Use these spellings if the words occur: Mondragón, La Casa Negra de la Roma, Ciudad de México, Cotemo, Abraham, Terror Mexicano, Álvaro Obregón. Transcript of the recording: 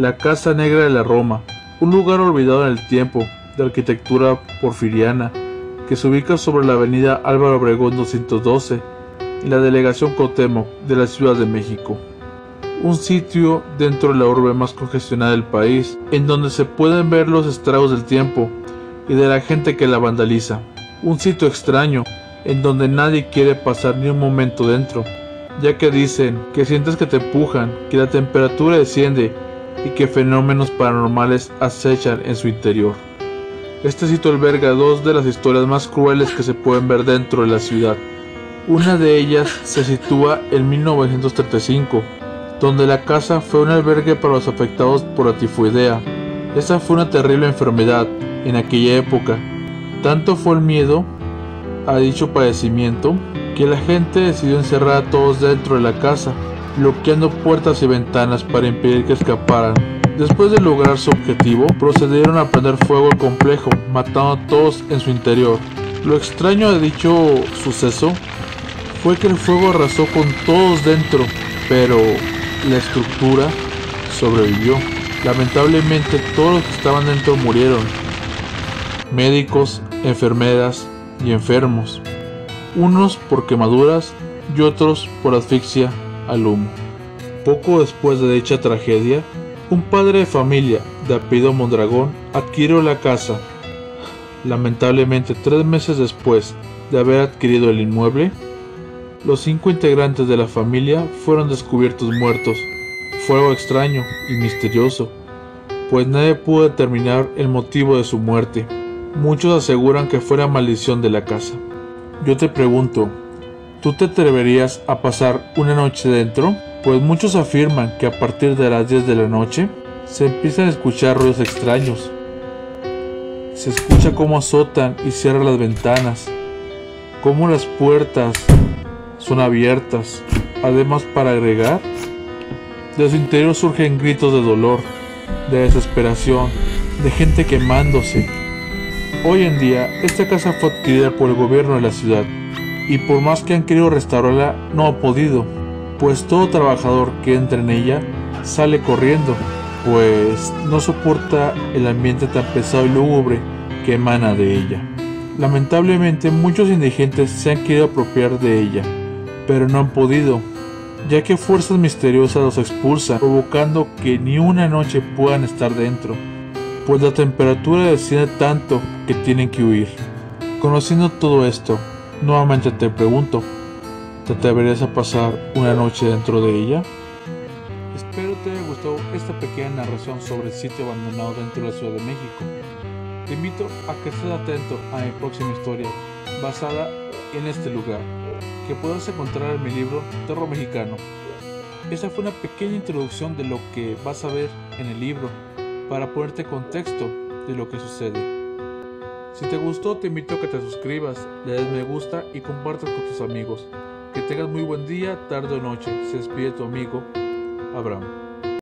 La Casa Negra de la Roma, un lugar olvidado en el tiempo, de arquitectura porfiriana, que se ubica sobre la avenida Álvaro Obregón 212, en la delegación Cotemo de la Ciudad de México. Un sitio dentro de la urbe más congestionada del país, en donde se pueden ver los estragos del tiempo y de la gente que la vandaliza. Un sitio extraño, en donde nadie quiere pasar ni un momento dentro, ya que dicen que sientes que te empujan, que la temperatura desciende y que fenómenos paranormales acechan en su interior. Este sitio alberga dos de las historias más crueles que se pueden ver dentro de la ciudad. Una de ellas se sitúa en 1935, donde la casa fue un albergue para los afectados por la tifoidea. Esa fue una terrible enfermedad en aquella época. Tanto fue el miedo a dicho padecimiento que la gente decidió encerrar a todos dentro de la casa, bloqueando puertas y ventanas para impedir que escaparan. Después de lograr su objetivo, procedieron a prender fuego al complejo, matando a todos en su interior. Lo extraño de dicho suceso fue que el fuego arrasó con todos dentro, pero la estructura sobrevivió. Lamentablemente, todos los que estaban dentro murieron: médicos, enfermeras y enfermos, unos por quemaduras y otros por asfixia al humo. Poco después de dicha tragedia, un padre de familia de apellido Mondragón adquirió la casa. Lamentablemente, 3 meses después de haber adquirido el inmueble, los 5 integrantes de la familia fueron descubiertos muertos. Fue algo extraño y misterioso, pues nadie pudo determinar el motivo de su muerte. Muchos aseguran que fue la maldición de la casa. Yo te pregunto, ¿tú te atreverías a pasar una noche dentro? Pues muchos afirman que a partir de las 10 de la noche se empiezan a escuchar ruidos extraños. Se escucha cómo azotan y cierran las ventanas, cómo las puertas son abiertas. Además, para agregar, de su interior surgen gritos de dolor, de desesperación, de gente quemándose. Hoy en día, esta casa fue adquirida por el gobierno de la ciudad, y por más que han querido restaurarla, no ha podido, pues todo trabajador que entra en ella sale corriendo, pues no soporta el ambiente tan pesado y lúgubre que emana de ella. Lamentablemente, muchos indigentes se han querido apropiar de ella, pero no han podido, ya que fuerzas misteriosas los expulsan, provocando que ni una noche puedan estar dentro, pues la temperatura desciende tanto que tienen que huir. Conociendo todo esto, nuevamente te pregunto, ¿te atreverías a pasar una noche dentro de ella? Espero te haya gustado esta pequeña narración sobre el sitio abandonado dentro de la Ciudad de México. Te invito a que estés atento a mi próxima historia basada en este lugar, que puedas encontrar en mi libro Terror Mexicano. Esta fue una pequeña introducción de lo que vas a ver en el libro, para ponerte contexto de lo que sucede. Si te gustó, te invito a que te suscribas, le des me gusta y compartas con tus amigos. Que tengas muy buen día, tarde o noche. Se despide tu amigo, Abraham.